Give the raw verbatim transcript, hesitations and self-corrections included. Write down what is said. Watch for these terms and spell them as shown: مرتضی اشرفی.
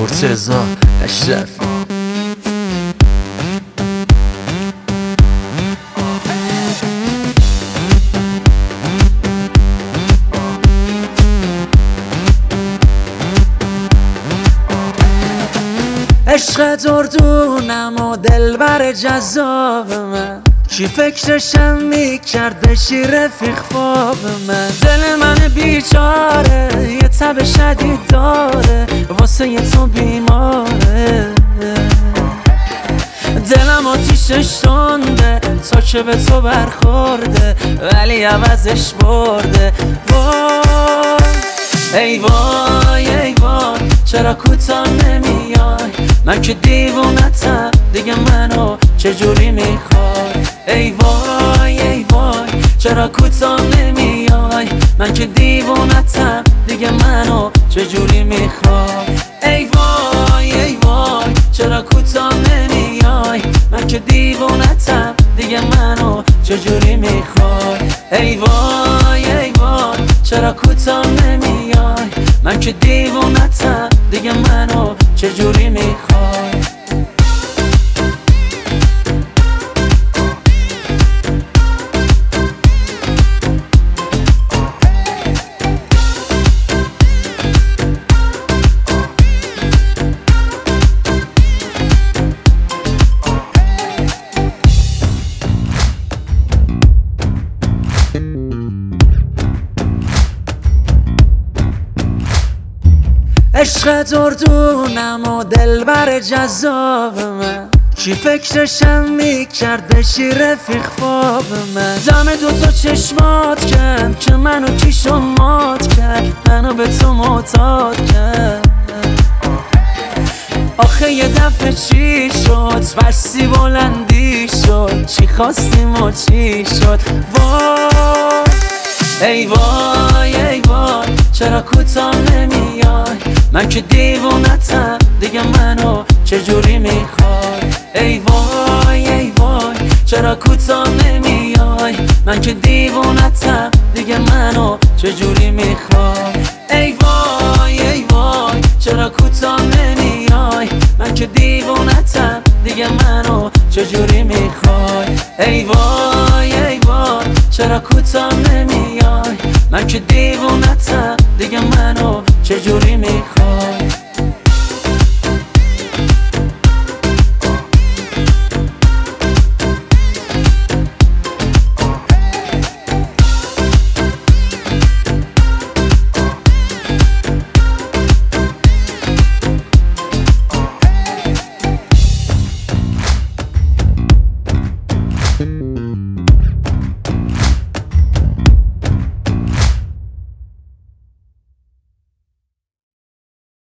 مرتضی اشرفی. عشقت اردونم و دلبر جذاب من، چی فکرشم میکرده شی رفیق خواب من. دل من بیچاره یه تب شدید داره، واسه یه تو بیماره. دلم آتیشش تنده تا که به تو برخورده، ولی عوضش برده. وای ای وای ای وای، چرا کوتاه نمیای؟ من که دیوونتم، دیگه منو چجوری میخوای؟ ای وای ای وای، چرا کوتاه نمیای؟ من که دیوونتم، دیگه منو چجوری میخوای؟ ای وای ای وای، چرا کوتاه نمیای؟ من که دیوونتم، دیگه منو چجوری میخوای؟ ای وای ای وای، چرا کوتاه نمیای؟ من که دیوونتم، دیگه منو چجوری میخوای؟ عشقت اردونم و دلبر جذاب من، چی فکرشم میکرده شی رفیق خواب من. دم دوتا چشمات کرد که منو کیشو مات کرد، منو به تو معتاد کرد. آخه یه دفعه چی شد؟ بستی بلندی شد، چی خواستیم و چی شد؟ وای ای وای ای وای، چرا کوتاه نمیای؟ من که دیوونتم، دیگه منو چجوری میخوای؟ ای وای ای وای، چرا کوتاه نمیای؟ من که دیوونتم، دیگه منو چجوری میخوای؟ ای وای ای وای، چرا کوتاه نمیای؟ من که دیوونتم، دیگه منو چجوری میخوای؟ ای وای ای وای، چرا کوتاه نمیای؟ من که دیوونتم، دیگه منو چجوری میخوای؟